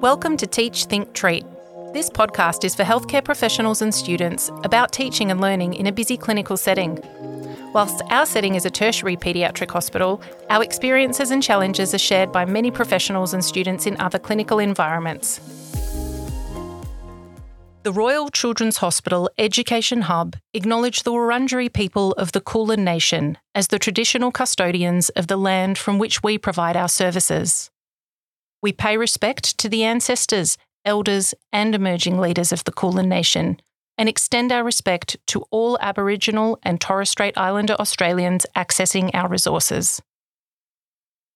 Welcome to Teach Think Treat. This podcast is for healthcare professionals and students about teaching and learning in a busy clinical setting. Whilst our setting is a tertiary paediatric hospital, our experiences and challenges are shared by many professionals and students in other clinical environments. The Royal Children's Hospital Education Hub acknowledge the Wurundjeri people of the Kulin Nation as the traditional custodians of the land from which we provide our services. We pay respect to the ancestors, elders and emerging leaders of the Kulin Nation and extend our respect to all Aboriginal and Torres Strait Islander Australians accessing our resources.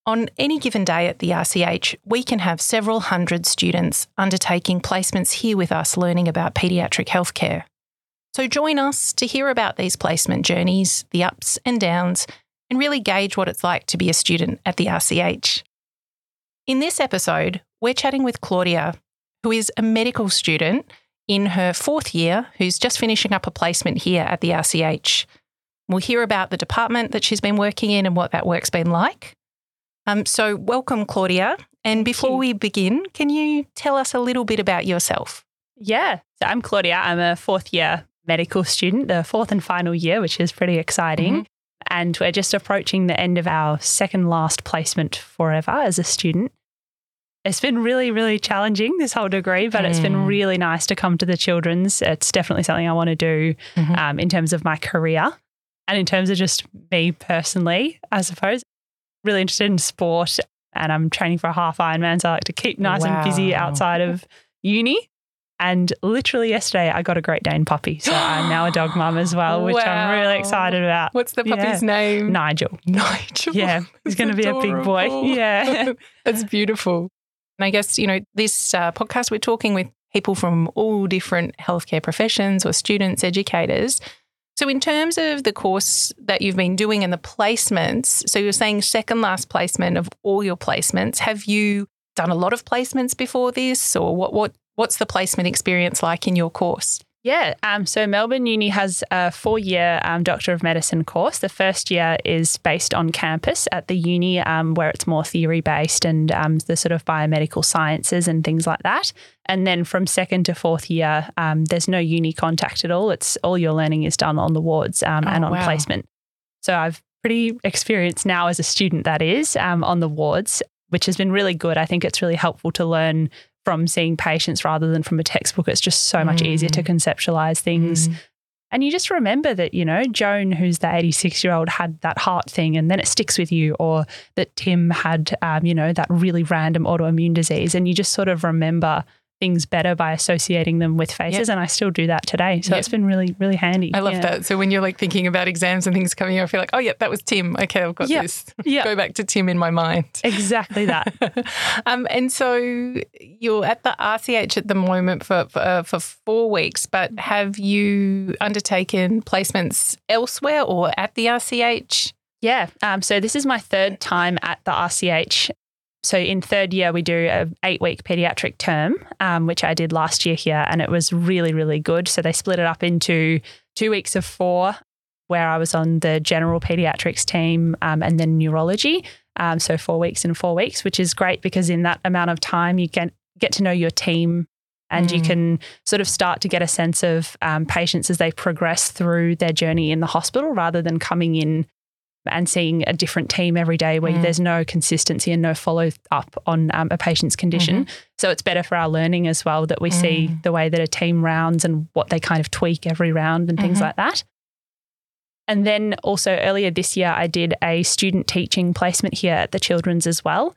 On any given day at the RCH, we can have several hundred students undertaking placements here with us learning about paediatric healthcare. So join us to hear about these placement journeys, the ups and downs, and really gauge what it's like to be a student at the RCH. In this episode, we're chatting with Claudia, who is a medical student in her fourth year, who's just finishing up a placement here at the RCH. We'll hear about the department that she's been working in and what that work's been like. So welcome, Claudia. And before we begin, can you tell us a little bit about yourself? Yeah. So I'm Claudia. I'm a fourth year medical student, the fourth and final year, which is pretty exciting. Mm-hmm. And we're just approaching the end of our second last placement forever as a student. It's been really, really challenging, this whole degree, but it's been really nice to come to the children's. It's definitely something I want to do in terms of my career and in terms of just me personally, I suppose. Really interested in sport and I'm training for a half Ironman, so I like to keep nice and busy outside of uni. And literally yesterday I got a Great Dane puppy, so I'm now a dog mum as well, which I'm really excited about. What's the puppy's name? Nigel. Yeah, he's going to be adorable. A big boy. Yeah. That's beautiful. And I guess, you know, this podcast, we're talking with people from all different healthcare professions or students, educators. So in terms of the course that you've been doing and the placements, so you're saying second last placement of all your placements. Have you done a lot of placements before this, or what's the placement experience like in your course? Yeah, so Melbourne Uni has a 4-year Doctor of Medicine course. The first year is based on campus at the uni where it's more theory-based and the sort of biomedical sciences and things like that. And then from second to fourth year, there's no uni contact at all. It's all your learning is done on the wards and on placement. So I've pretty experienced now as a student, that is, on the wards, which has been really good. I think it's really helpful to learn from seeing patients rather than from a textbook. It's just so much easier to conceptualise things. And you just remember that, you know, Joan, who's the 86-year-old, had that heart thing and then it sticks with you, or that Tim had, you know, that really random autoimmune disease. And you just sort of remember things better by associating them with faces. Yep. And I still do that today. So it's been really, really handy. I love that. So when you're like thinking about exams and things coming up, I feel like, oh yeah, that was Tim. Okay, I've got this. Go back to Tim in my mind. Exactly that. And so you're at the RCH at the moment for 4 weeks, but have you undertaken placements elsewhere or at the RCH? Yeah. So this is my third time at the RCH. So in third year, we do an 8-week paediatric term, which I did last year here, and it was really, really good. So they split it up into 2 weeks of 4, where I was on the general paediatrics team and then neurology. So 4 weeks and 4 weeks, which is great because in that amount of time, you can get to know your team and you can sort of start to get a sense of patients as they progress through their journey in the hospital rather than coming in and seeing a different team every day where there's no consistency and no follow-up on a patient's condition. So it's better for our learning as well that we see the way that a team rounds and what they kind of tweak every round and things like that. And then also earlier this year, I did a student teaching placement here at the Children's as well,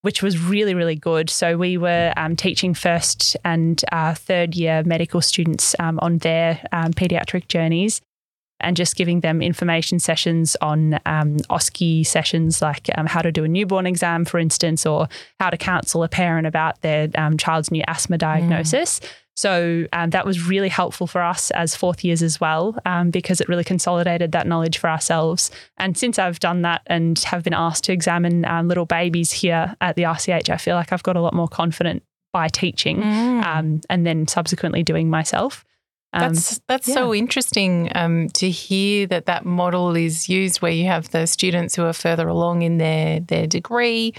which was really, really good. So we were teaching first and third year medical students on their paediatric journeys, and just giving them information sessions on OSCE sessions, like how to do a newborn exam, for instance, or how to counsel a parent about their child's new asthma diagnosis. So that was really helpful for us as fourth years as well, because it really consolidated that knowledge for ourselves. And since I've done that and have been asked to examine little babies here at the RCH, I feel like I've got a lot more confident by teaching and then subsequently doing myself. That's so interesting to hear that model is used where you have the students who are further along in their degree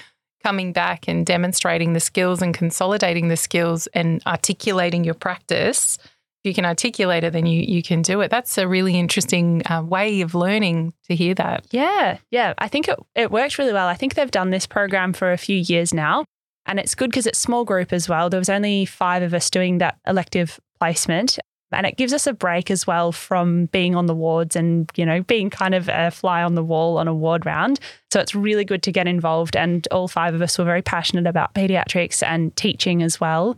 coming back and demonstrating the skills and consolidating the skills and articulating your practice. If you can articulate it, then you can do it. That's a really interesting way of learning to hear that. Yeah. I think it worked really well. I think they've done this program for a few years now, and it's good because it's small group as well. There was only 5 of us doing that elective placement, and it gives us a break as well from being on the wards and, you know, being kind of a fly on the wall on a ward round. So it's really good to get involved, and all 5 of us were very passionate about paediatrics and teaching as well.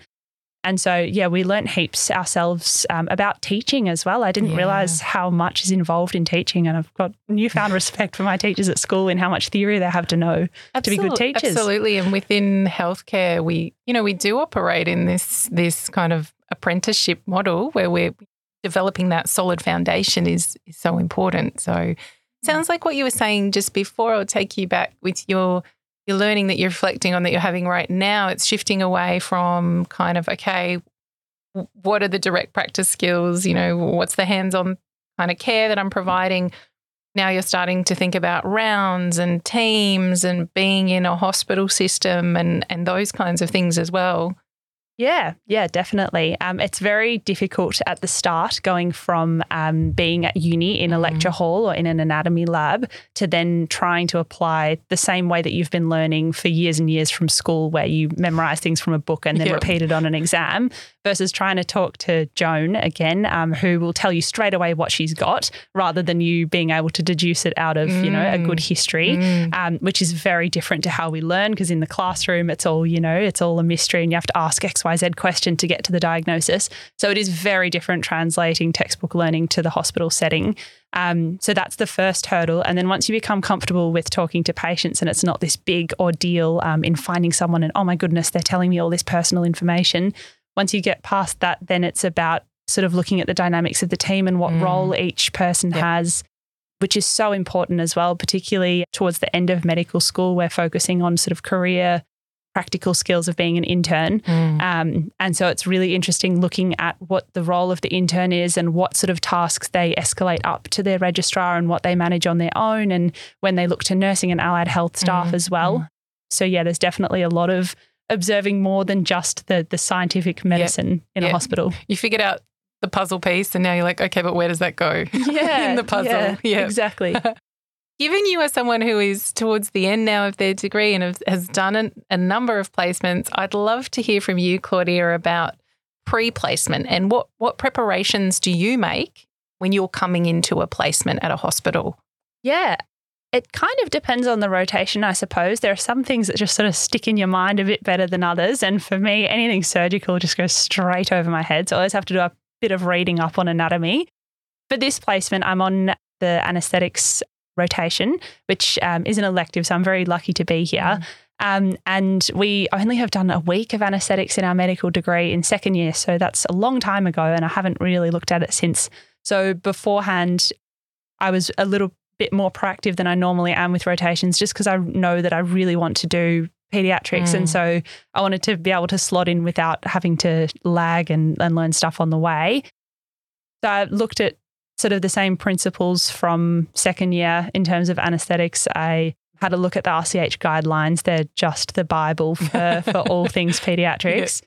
And so, yeah, we learnt heaps ourselves about teaching as well. I didn't realise how much is involved in teaching, and I've got newfound respect for my teachers at school and how much theory they have to know to be good teachers. Absolutely. And within healthcare, we do operate in this kind of apprenticeship model where we're developing that solid foundation is so important. So sounds like what you were saying just before. I'll take you back with your learning that you're reflecting on that you're having right now. It's shifting away from kind of, okay, what are the direct practice skills? You know, what's the hands-on kind of care that I'm providing? Now you're starting to think about rounds and teams and being in a hospital system and those kinds of things as well. Yeah, definitely. It's very difficult at the start going from being at uni in a lecture hall or in an anatomy lab to then trying to apply the same way that you've been learning for years and years from school, where you memorise things from a book and then repeat it on an exam, versus trying to talk to Joan again, who will tell you straight away what she's got rather than you being able to deduce it out of, a good history, which is very different to how we learn, because in the classroom it's all a mystery and you have to ask XYZ question to get to the diagnosis. So it is very different translating textbook learning to the hospital setting. So that's the first hurdle. And then once you become comfortable with talking to patients and it's not this big ordeal in finding someone and, oh my goodness, they're telling me all this personal information. Once you get past that, then it's about sort of looking at the dynamics of the team and what role each person has, which is so important as well, particularly towards the end of medical school. We're focusing on sort of career practical skills of being an intern. And so it's really interesting looking at what the role of the intern is and what sort of tasks they escalate up to their registrar and what they manage on their own, and when they look to nursing and allied health staff as well. So, yeah, there's definitely a lot of observing more than just the scientific medicine in a hospital. You figured out the puzzle piece and now you're like, okay, but where does that go in the puzzle? Yeah. Exactly. Given you are someone who is towards the end now of their degree and has done a number of placements, I'd love to hear from you, Claudia, about pre-placement and what preparations do you make when you're coming into a placement at a hospital? Yeah, it kind of depends on the rotation, I suppose. There are some things that just sort of stick in your mind a bit better than others. And for me, anything surgical just goes straight over my head. So I always have to do a bit of reading up on anatomy. For this placement, I'm on the anaesthetics rotation, which is an elective, so I'm very lucky to be here. And we only have done a week of anaesthetics in our medical degree in second year, so that's a long time ago and I haven't really looked at it since. So beforehand, I was a little bit more proactive than I normally am with rotations, just because I know that I really want to do paediatrics, and so I wanted to be able to slot in without having to lag and learn stuff on the way. So I looked at sort of the same principles from second year in terms of anaesthetics. I had a look at the RCH guidelines. They're just the Bible for all things paediatrics.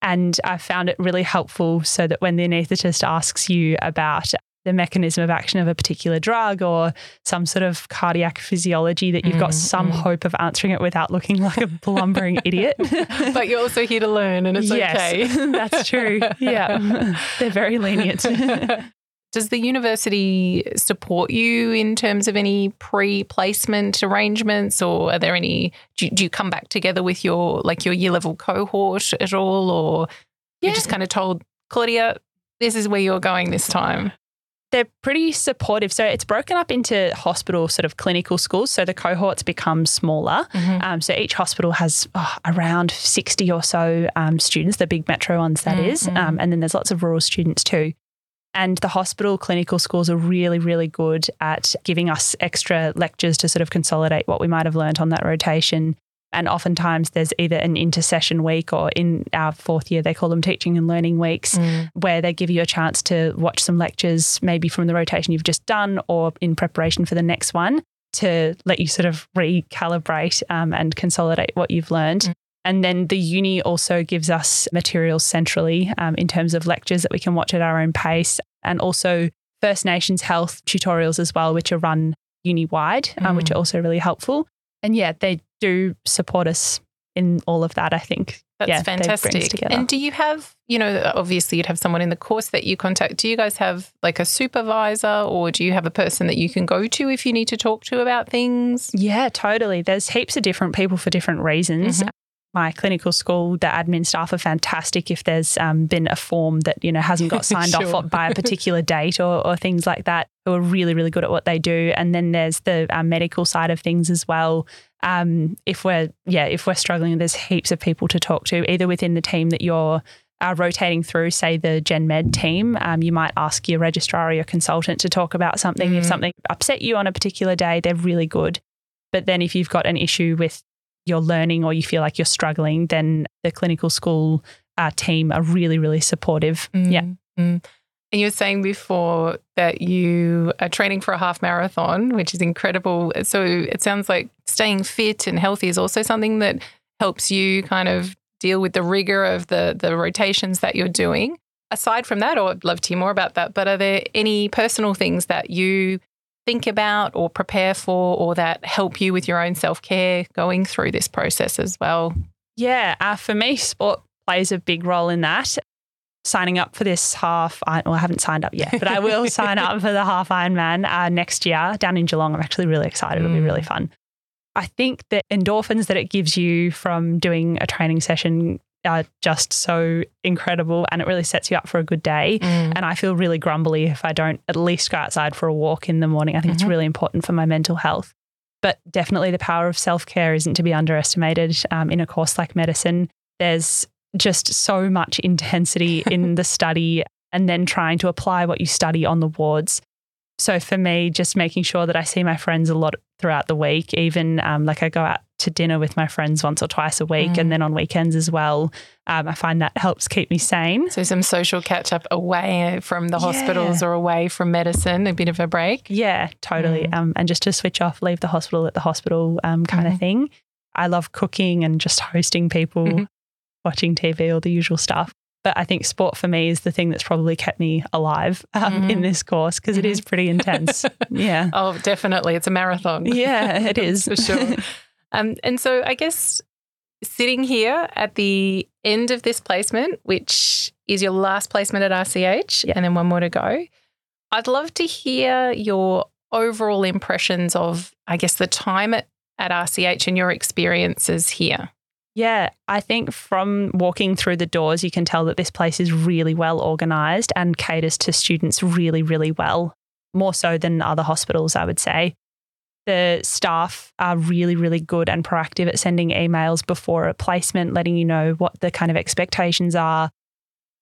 And I found it really helpful so that when the anaesthetist asks you about the mechanism of action of a particular drug or some sort of cardiac physiology, that you've got some hope of answering it without looking like a blumbering idiot. But you're also here to learn, and it's okay. That's true. Yeah. They're very lenient. Does the university support you in terms of any pre-placement arrangements, or are there any, do you come back together with your year level cohort at all, or you're just kind of told, Claudia, this is where you're going this time? They're pretty supportive. So it's broken up into hospital sort of clinical schools. So the cohorts become smaller. So each hospital has around 60 or so students, the big metro ones that is. And then there's lots of rural students too. And the hospital clinical schools are really, really good at giving us extra lectures to sort of consolidate what we might have learned on that rotation. And oftentimes there's either an intercession week, or in our fourth year, they call them teaching and learning weeks, where they give you a chance to watch some lectures, maybe from the rotation you've just done or in preparation for the next one, to let you sort of recalibrate and consolidate what you've learned. Mm. And then the uni also gives us materials centrally in terms of lectures that we can watch at our own pace, and also First Nations health tutorials as well, which are run uni-wide, which are also really helpful. And yeah, they do support us in all of that, I think. That's fantastic. And do you have, you know, obviously you'd have someone in the course that you contact. Do you guys have like a supervisor, or do you have a person that you can go to if you need to talk to about things? Yeah, totally. There's heaps of different people for different reasons. Mm-hmm. My clinical school, the admin staff are fantastic if there's been a form that, you know, hasn't got signed off by a particular date or things like that, who are really, really good at what they do. And then there's the medical side of things as well. If we're struggling, there's heaps of people to talk to, either within the team that you're rotating through, say the Gen Med team. You might ask your registrar or your consultant to talk about something. Mm. If something upset you on a particular day, they're really good. But then if you've got an issue with you're learning or you feel like you're struggling, then the clinical school team are really, really supportive. Mm, yeah. Mm. And you were saying before that you are training for a half marathon, which is incredible. So it sounds like staying fit and healthy is also something that helps you kind of deal with the rigor of the rotations that you're doing. Aside from that, or I'd love to hear more about that, but are there any personal things that you think about or prepare for, or that help you with your own self-care going through this process as well? Yeah, for me, sport plays a big role in that. Signing up for this I haven't signed up yet, but I will sign up for the Half Ironman next year down in Geelong. I'm actually really excited. It'll be really fun. I think the endorphins that it gives you from doing a training session are just so incredible, and it really sets you up for a good day. Mm. And I feel really grumbly if I don't at least go outside for a walk in the morning. I think it's really important for my mental health. But definitely the power of self-care isn't to be underestimated in a course like medicine. There's just so much intensity in the study and then trying to apply what you study on the wards. So for me, just making sure that I see my friends a lot throughout the week, even like I go out to dinner with my friends once or twice a week and then on weekends as well. I find that helps keep me sane. So some social catch up away from the hospitals or away from medicine, a bit of a break. Yeah, totally. And just to switch off, leave the hospital at the hospital kind of thing. I love cooking and just hosting people, watching TV, all the usual stuff. But I think sport for me is the thing that's probably kept me alive in this course, because it is pretty intense. Yeah. Oh, definitely. It's a marathon. Yeah, it is. For sure. And so I guess sitting here at the end of this placement, which is your last placement at RCH and then one more to go, I'd love to hear your overall impressions of, I guess, the time at RCH and your experiences here. Yeah, I think from walking through the doors, you can tell that this place is really well organised and caters to students really, really well, more so than other hospitals, I would say. The staff are really, really good and proactive at sending emails before a placement, letting you know what the kind of expectations are,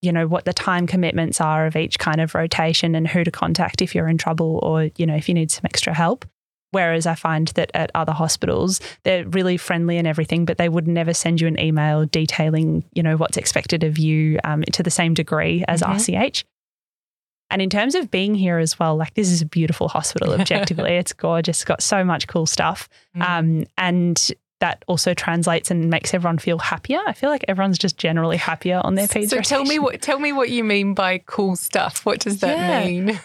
you know, what the time commitments are of each kind of rotation and who to contact if you're in trouble or, you know, if you need some extra help. Whereas I find that at other hospitals, they're really friendly and everything, but they would never send you an email detailing, you know, what's expected of you to the same degree as RCH. And in terms of being here as well, like this is a beautiful hospital objectively. It's gorgeous. It's got so much cool stuff. And that also translates and makes everyone feel happier. I feel like everyone's just generally happier on their peds. So tell me what you mean by cool stuff. What does that mean?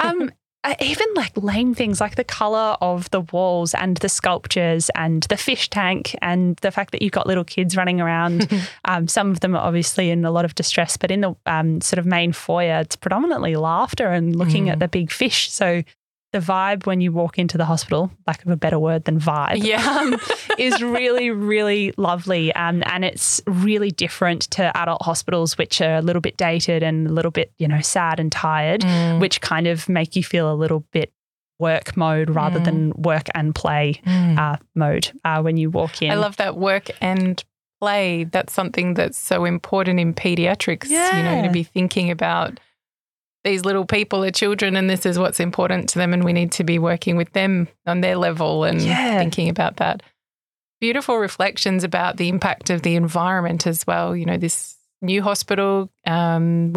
Even like lame things like the colour of the walls and the sculptures and the fish tank and the fact that you've got little kids running around. Some of them are obviously in a lot of distress, but in the sort of main foyer, it's predominantly laughter and looking at the big fish. So the vibe when you walk into the hospital, lack of a better word than vibe, is really, really lovely. And it's really different to adult hospitals, which are a little bit dated and a little bit, you know, sad and tired, which kind of make you feel a little bit work mode rather than work and play mode when you walk in. I love that work and play. That's something that's so important in paediatrics, you know, to be thinking about. These little people are children and this is what's important to them, and we need to be working with them on their level and thinking about that. Beautiful reflections about the impact of the environment as well. You know, this new hospital, we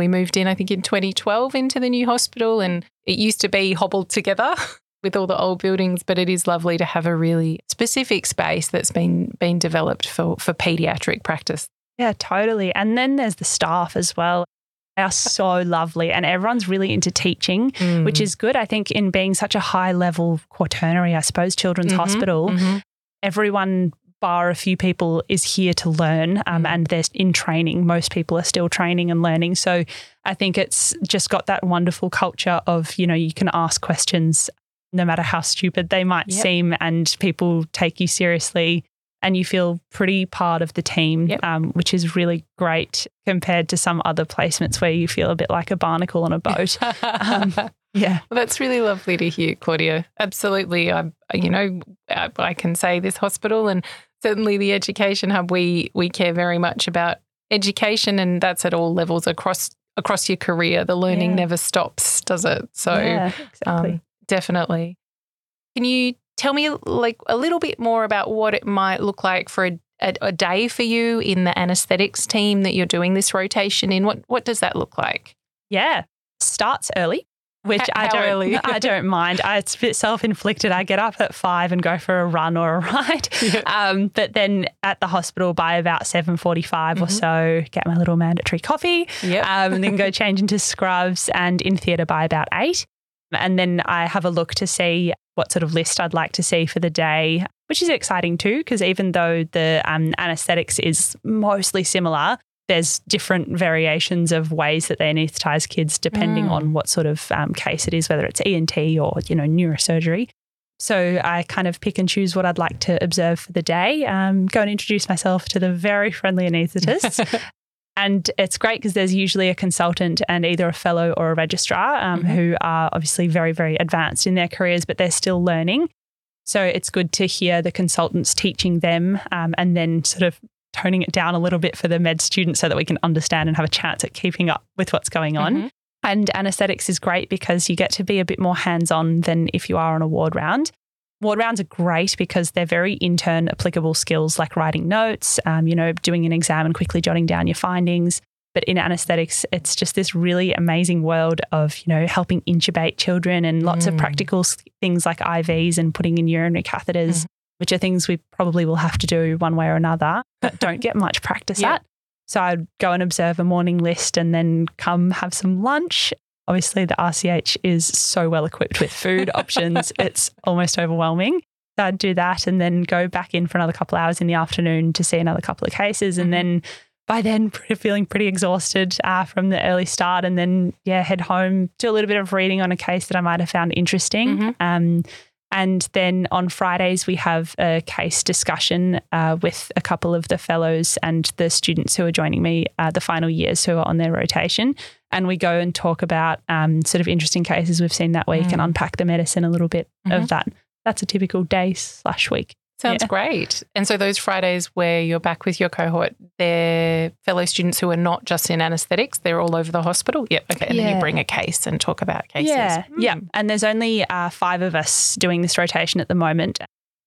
moved in, I think, in 2012 into the new hospital, and it used to be hobbled together with all the old buildings, but it is lovely to have a really specific space that's been developed for paediatric practice. Yeah, totally. And then there's the staff as well. They are so lovely and everyone's really into teaching, which is good, I think, in being such a high-level quaternary, I suppose, children's hospital. Mm-hmm. Everyone bar a few people is here to learn and they're in training. Most people are still training and learning. So I think it's just got that wonderful culture of, you know, you can ask questions no matter how stupid they might seem, and people take you seriously and you feel pretty part of the team, which is really great compared to some other placements where you feel a bit like a barnacle on a boat. Yeah. Well, that's really lovely to hear, Claudia. Absolutely. I can say this hospital and certainly the Education Hub, we care very much about education, and that's at all levels across your career. The learning never stops, does it? So yeah, exactly. Definitely. Can you tell me a little bit more about what it might look like for a day for you in the anaesthetics team that you're doing this rotation in? What does that look like? Yeah. Starts early. Which I don't mind. It's a bit self-inflicted. I get up at 5 and go for a run or a ride. Yeah. But then at the hospital by about 7.45 or so, get my little mandatory coffee, and then go change into scrubs, and in theatre by about 8. And then I have a look to see what sort of list I'd like to see for the day, which is exciting too, because even though the anaesthetics is mostly similar, there's different variations of ways that they anaesthetise kids depending on what sort of case it is, whether it's ENT or, you know, neurosurgery. So I kind of pick and choose what I'd like to observe for the day, go and introduce myself to the very friendly anaesthetists. And it's great because there's usually a consultant and either a fellow or a registrar who are obviously very, very advanced in their careers, but they're still learning. So it's good to hear the consultants teaching them and then sort of toning it down a little bit for the med students so that we can understand and have a chance at keeping up with what's going on. Mm-hmm. And anaesthetics is great because you get to be a bit more hands-on than if you are on a ward round. Ward rounds are great because they're very intern applicable skills like writing notes, doing an exam and quickly jotting down your findings. But in anaesthetics, it's just this really amazing world of, you know, helping intubate children and lots of practical things like IVs and putting in urinary catheters. Mm. Which are things we probably will have to do one way or another, but don't get much practice at. So I'd go and observe a morning list and then come have some lunch. Obviously, the RCH is so well equipped with food options. It's almost overwhelming. So I'd do that and then go back in for another couple of hours in the afternoon to see another couple of cases. And then by then feeling pretty exhausted from the early start, and then, head home, do a little bit of reading on a case that I might have found interesting. And then on Fridays, we have a case discussion with a couple of the fellows and the students who are joining me, the final years who are on their rotation. And we go and talk about sort of interesting cases we've seen that week and unpack the medicine a little bit of that. That's a typical day/week. Sounds great. And so those Fridays where you're back with your cohort, they're fellow students who are not just in anaesthetics, they're all over the hospital. Yep. Okay. And then you bring a case and talk about cases. Yeah. Mm. Yeah. And there's only 5 of us doing this rotation at the moment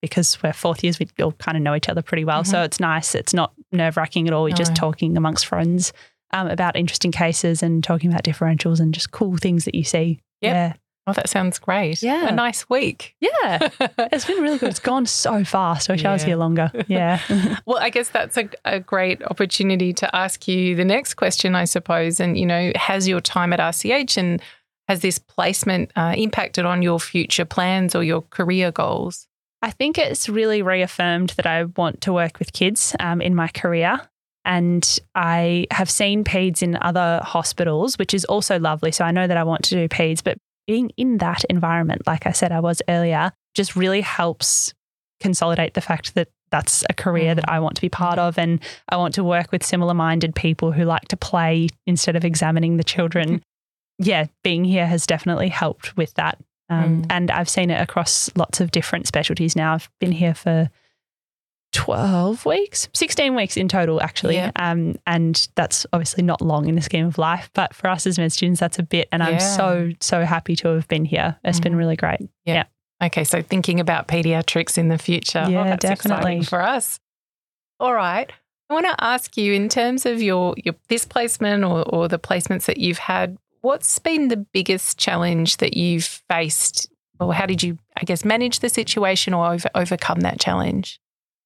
because we're fourth years. We all kind of know each other pretty well. So it's nice. It's not nerve wracking at all. You're just talking amongst friends about interesting cases and talking about differentials and just cool things that you see. Yep. Yeah. Oh, that sounds great. Yeah. A nice week. Yeah. It's been really good. It's gone so fast. I wish I was here longer. Yeah. Well, I guess that's a great opportunity to ask you the next question, I suppose. And, you know, has your time at RCH and has this placement impacted on your future plans or your career goals? I think it's really reaffirmed that I want to work with kids in my career. And I have seen peds in other hospitals, which is also lovely. So I know that I want to do peds, but being in that environment, like I said I was earlier, just really helps consolidate the fact that that's a career that I want to be part of, and I want to work with similar-minded people who like to play instead of examining the children. Yeah, being here has definitely helped with that. And I've seen it across lots of different specialties now. I've been here for 16 weeks in total, actually. Yeah. And that's obviously not long in the scheme of life, but for us as med students, that's a bit. And I'm so happy to have been here. It's been really great. Yeah. Okay. So thinking about paediatrics in the future. Yeah, that's definitely exciting for us. All right. I want to ask you, in terms of your this placement or the placements that you've had, what's been the biggest challenge that you've faced, or how did you I guess, manage the situation or overcome that challenge?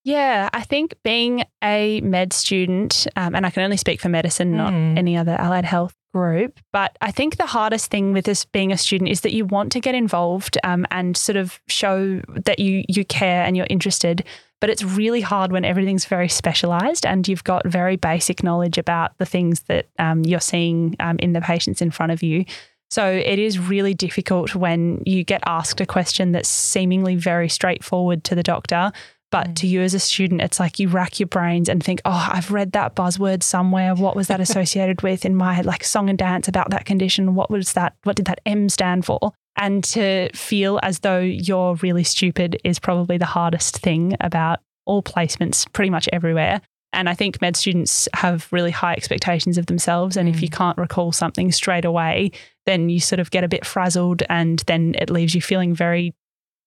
Yeah, I think being a med student, and I can only speak for medicine, not any other allied health group, but I think the hardest thing with this being a student is that you want to get involved and sort of show that you care and you're interested, but it's really hard when everything's very specialised and you've got very basic knowledge about the things that you're seeing in the patients in front of you. So it is really difficult when you get asked a question that's seemingly very straightforward to the doctor, but to you as a student, it's like you rack your brains and think, oh, I've read that buzzword somewhere. What was that associated with in my like song and dance about that condition? What was that? What did that M stand for? And to feel as though you're really stupid is probably the hardest thing about all placements pretty much everywhere. And I think med students have really high expectations of themselves. And if you can't recall something straight away, then you sort of get a bit frazzled and then it leaves you feeling very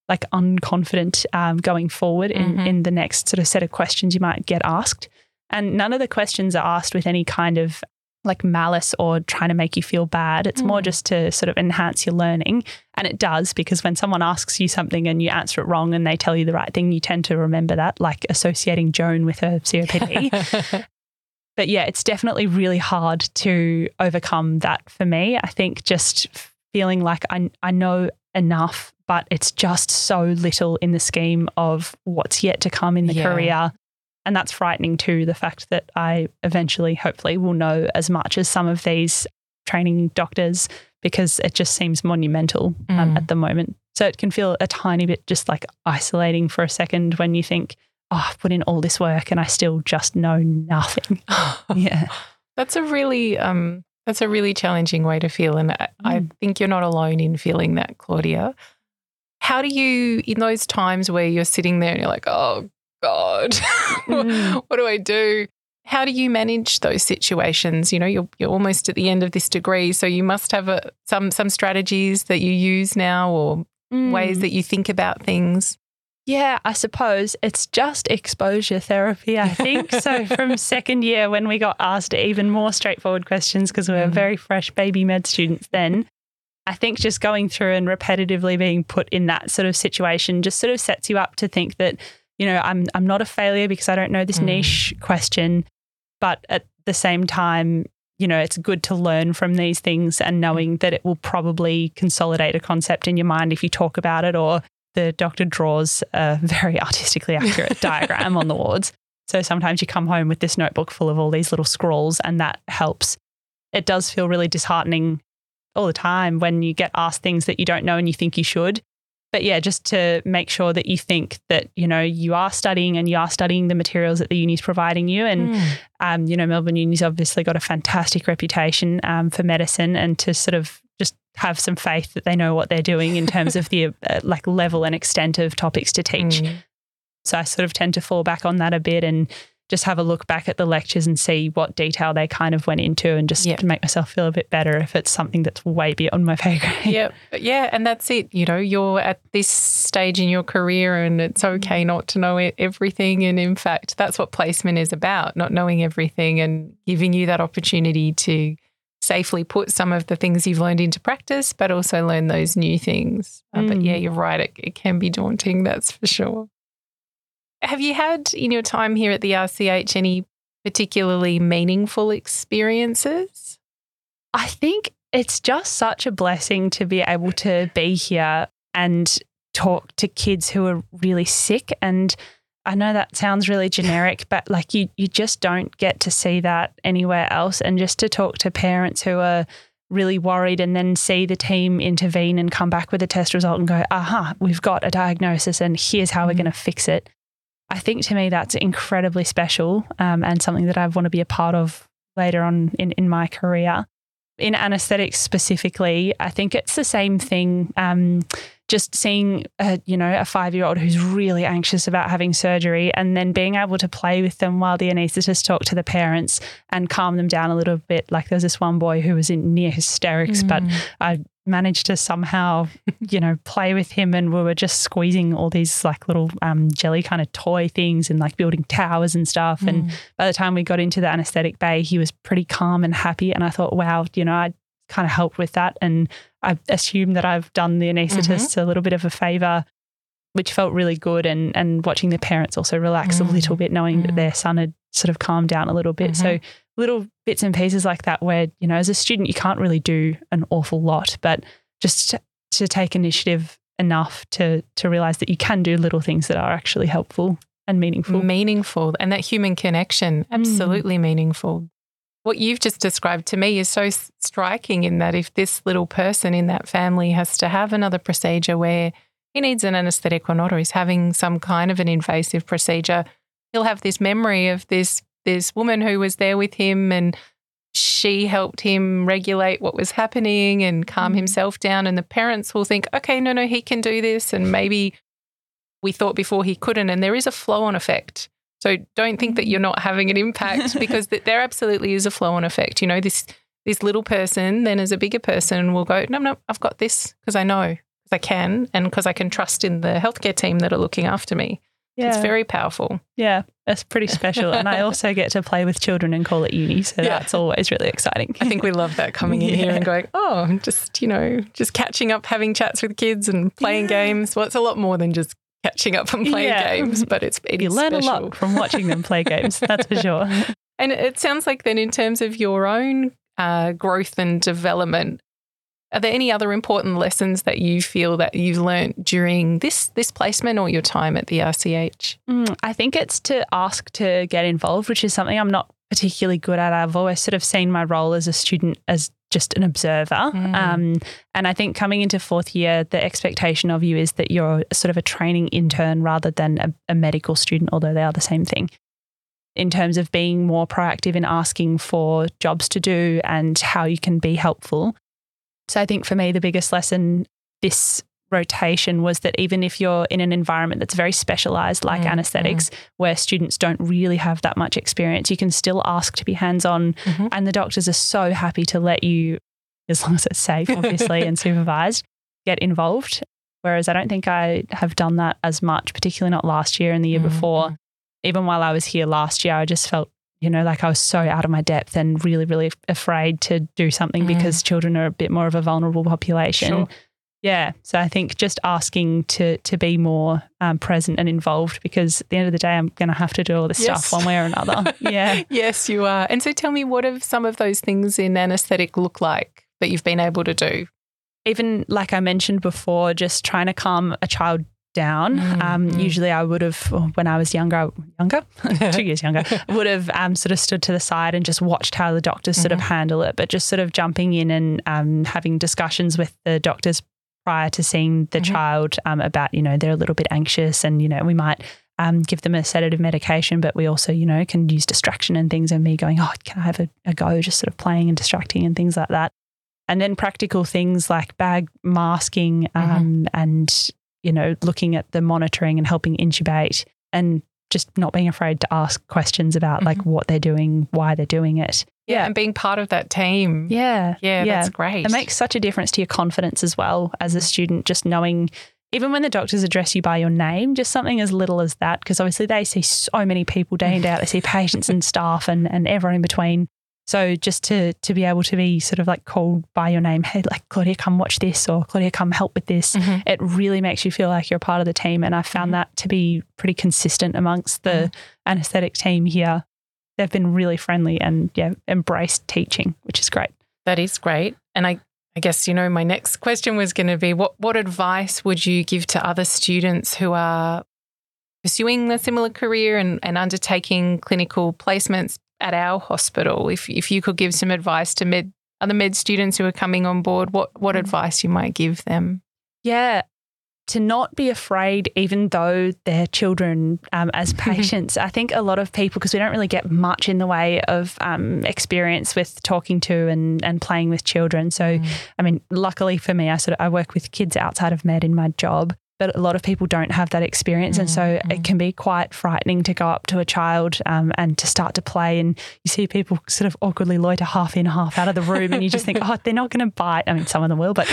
like unconfident going forward in the next sort of set of questions you might get asked. And none of the questions are asked with any kind of like malice or trying to make you feel bad. It's more just to sort of enhance your learning. And it does, because when someone asks you something and you answer it wrong and they tell you the right thing, you tend to remember that, like associating Joan with her COPD. But yeah, it's definitely really hard to overcome that for me. I think just feeling like I know enough, but it's just so little in the scheme of what's yet to come in the career. And that's frightening too, the fact that I eventually, hopefully, will know as much as some of these training doctors, because it just seems monumental at the moment. So it can feel a tiny bit just like isolating for a second when you think, oh, I've put in all this work and I still just know nothing. Yeah. That's a really challenging way to feel. And I think you're not alone in feeling that, Claudia. How do you, in those times where you're sitting there and you're like, oh, God, what do I do? How do you manage those situations? You know, you're almost at the end of this degree, so you must have some strategies that you use now or ways that you think about things. Yeah, I suppose it's just exposure therapy, I think. So from second year when we got asked even more straightforward questions because we were very fresh baby med students then, I think just going through and repetitively being put in that sort of situation just sort of sets you up to think that, you know, I'm not a failure because I don't know this niche question, but at the same time, you know, it's good to learn from these things and knowing that it will probably consolidate a concept in your mind if you talk about it, or the doctor draws a very artistically accurate diagram on the wards. So sometimes you come home with this notebook full of all these little scrawls and that helps. It does feel really disheartening all the time when you get asked things that you don't know and you think you should. But yeah, just to make sure that you think that, you know, you are studying and you are studying the materials that the uni is providing you. And, you know, Melbourne Uni's obviously got a fantastic reputation for medicine, and to sort of just have some faith that they know what they're doing in terms of the like level and extent of topics to teach. So I sort of tend to fall back on that a bit and just have a look back at the lectures and see what detail they kind of went into, and just to make myself feel a bit better if it's something that's way beyond my pay grade. Yeah, and that's it. You know, you're at this stage in your career and it's okay not to know everything. And in fact, that's what placement is about, not knowing everything and giving you that opportunity to safely put some of the things you've learned into practice, but also learn those new things. But yeah, you're right. It can be daunting, that's for sure. Have you had in your time here at the RCH any particularly meaningful experiences? I think it's just such a blessing to be able to be here and talk to kids who are really sick. And I know that sounds really generic, but like you just don't get to see that anywhere else. And just to talk to parents who are really worried and then see the team intervene and come back with a test result and go, aha, we've got a diagnosis and here's how we're going to fix it. I think to me that's incredibly special and something that I want to be a part of later on in my career. In anaesthetics specifically, I think it's the same thing, just seeing a 5-year-old who's really anxious about having surgery and then being able to play with them while the anaesthetist talked to the parents and calm them down a little bit. Like there's this one boy who was in near hysterics, but I managed to somehow, you know, play with him, and we were just squeezing all these like little jelly kind of toy things and like building towers and stuff. And by the time we got into the anaesthetic bay, he was pretty calm and happy. And I thought, wow, you know, I kind of helped with that. And I assume that I've done the anaesthetists a little bit of a favour, which felt really good, and watching the parents also relax a little bit, knowing that their son had sort of calmed down a little bit. So little bits and pieces like that where, you know, as a student you can't really do an awful lot, but just to take initiative enough to realise that you can do little things that are actually helpful and meaningful. Meaningful, and that human connection, absolutely meaningful. What you've just described to me is so striking in that if this little person in that family has to have another procedure where he needs an anaesthetic or not, or he's having some kind of an invasive procedure, he'll have this memory of this woman who was there with him, and she helped him regulate what was happening and calm himself down. And the parents will think, okay, no, he can do this, and maybe we thought before he couldn't. And there is a flow-on effect. So don't think that you're not having an impact because there absolutely is a flow-on effect. You know, this little person then as a bigger person will go, no, I've got this because I know, because I can, and because I can trust in the healthcare team that are looking after me. Yeah. It's very powerful. Yeah, it's pretty special. And I also get to play with children and call it uni, so that's always really exciting. I think we love that coming in here and going, oh, just, you know, just catching up, having chats with kids and playing games. Well, it's a lot more than just catching up and playing games, but it's you learn special. A lot from watching them play games, that's for sure. And it sounds like then in terms of your own growth and development, are there any other important lessons that you feel that you've learnt during this placement or your time at the RCH? I think it's to ask to get involved, which is something I'm not particularly good at. I've always sort of seen my role as a student as just an observer. And I think coming into fourth year, the expectation of you is that you're sort of a training intern rather than a medical student, although they are the same thing, in terms of being more proactive in asking for jobs to do and how you can be helpful. So I think for me, the biggest lesson this rotation was that even if you're in an environment that's very specialised, like anaesthetics, where students don't really have that much experience, you can still ask to be hands-on, and the doctors are so happy to let you, as long as it's safe, obviously, and supervised, get involved. Whereas I don't think I have done that as much, particularly not last year and the year before. Even while I was here last year, I just felt, you know, like I was so out of my depth and really, really afraid to do something because children are a bit more of a vulnerable population. Sure. Yeah. So I think just asking to be more present and involved, because at the end of the day, I'm going to have to do all this stuff one way or another. Yeah. Yes, you are. And so tell me, what have some of those things in anaesthetic look like that you've been able to do? Even like I mentioned before, just trying to calm a child down. Usually I would have, when I was younger, 2 years younger, would have sort of stood to the side and just watched how the doctors sort of handle it, but just sort of jumping in and having discussions with the doctors prior to seeing the child about, you know, they're a little bit anxious, and, you know, we might give them a sedative medication, but we also, you know, can use distraction and things, and me going, oh, can I have a go, just sort of playing and distracting and things like that. And then practical things like bag masking and, you know, looking at the monitoring and helping intubate, and just not being afraid to ask questions about like what they're doing, why they're doing it. Yeah, and being part of that team. Yeah. Yeah, that's great. It makes such a difference to your confidence as well as a student, just knowing, even when the doctors address you by your name, just something as little as that, because obviously they see so many people day in, day out. They see patients and staff and everyone in between. So just to be able to be sort of like called by your name, hey, like, Claudia, come watch this, or Claudia, come help with this. It really makes you feel like you're part of the team. And I found that to be pretty consistent amongst the anaesthetic team here. They've been really friendly and embraced teaching, which is great. That is great. And I guess, you know, my next question was going to be, what advice would you give to other students who are pursuing a similar career and undertaking clinical placements at our hospital? If you could give some advice to other med students who are coming on board, what advice you might give them? Yeah, to not be afraid, even though they're children, as patients. I think a lot of people, because we don't really get much in the way of experience with talking to and playing with children. So, I mean, luckily for me, I work with kids outside of med in my job, but a lot of people don't have that experience. And so it can be quite frightening to go up to a child and to start to play, and you see people sort of awkwardly loiter half in, half out of the room, and you just think, oh, they're not going to bite. I mean, some of them will, but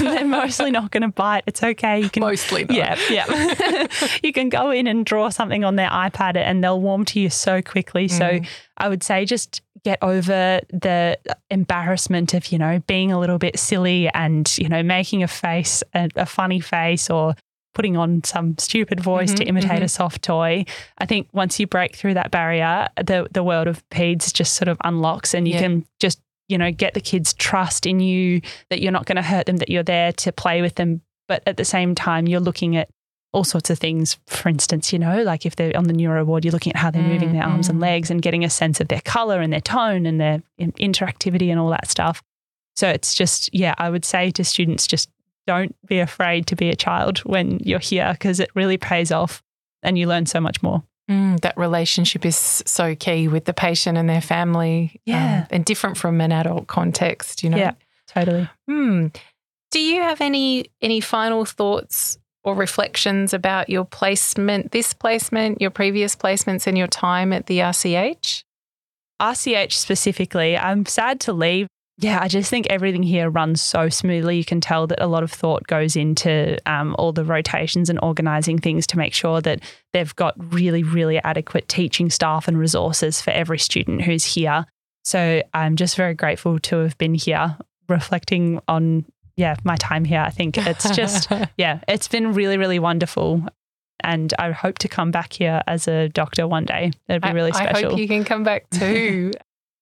they're mostly not going to bite. It's okay. You can mostly not. Yeah. You can go in and draw something on their iPad and they'll warm to you so quickly. So I would say just get over the embarrassment of, you know, being a little bit silly and, you know, making a face, a funny face, or putting on some stupid voice to imitate a soft toy. I think once you break through that barrier, the world of peds just sort of unlocks, and you can just, you know, get the kids' trust in you that you're not going to hurt them, that you're there to play with them. But at the same time, you're looking at all sorts of things. For instance, you know, like if they're on the neuro ward, you're looking at how they're moving their arms and legs and getting a sense of their colour and their tone and their interactivity and all that stuff. So it's just, yeah, I would say to students, just don't be afraid to be a child when you're here, because it really pays off and you learn so much more. That relationship is so key with the patient and their family, and different from an adult context, you know. Yeah, totally. Do you have any final thoughts or reflections about your placement, this placement, your previous placements, and your time at the RCH? RCH specifically, I'm sad to leave. Yeah, I just think everything here runs so smoothly. You can tell that a lot of thought goes into all the rotations and organising things to make sure that they've got really, really adequate teaching staff and resources for every student who's here. So I'm just very grateful to have been here. Reflecting on my time here, I think it's just, it's been really, really wonderful. And I hope to come back here as a doctor one day. It'd be really special. I hope you can come back too.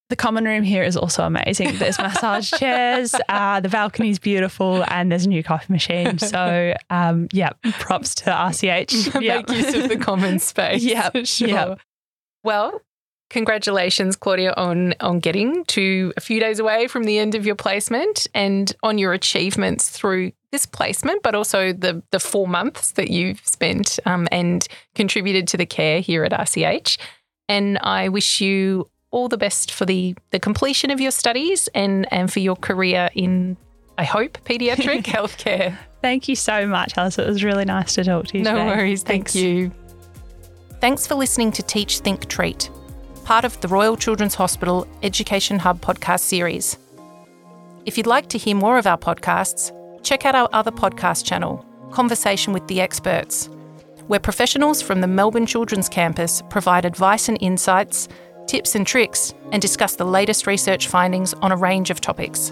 The common room here is also amazing. There's massage chairs, the balcony's beautiful, and there's a new coffee machine. So, props to RCH. Make use of the common space. Yeah, sure. Yep. Well, congratulations, Claudia, on getting to a few days away from the end of your placement and on your achievements through this placement, but also the 4 months that you've spent and contributed to the care here at RCH. And I wish you all the best for the completion of your studies and for your career in, I hope, paediatric healthcare. Thank you so much, Alice. It was really nice to talk to you today. No worries. Thank you. Thanks for listening to Teach, Think, Treat, part of the Royal Children's Hospital Education Hub podcast series. If you'd like to hear more of our podcasts, check out our other podcast channel, Conversation with the Experts, where professionals from the Melbourne Children's Campus provide advice and insights, tips and tricks, and discuss the latest research findings on a range of topics.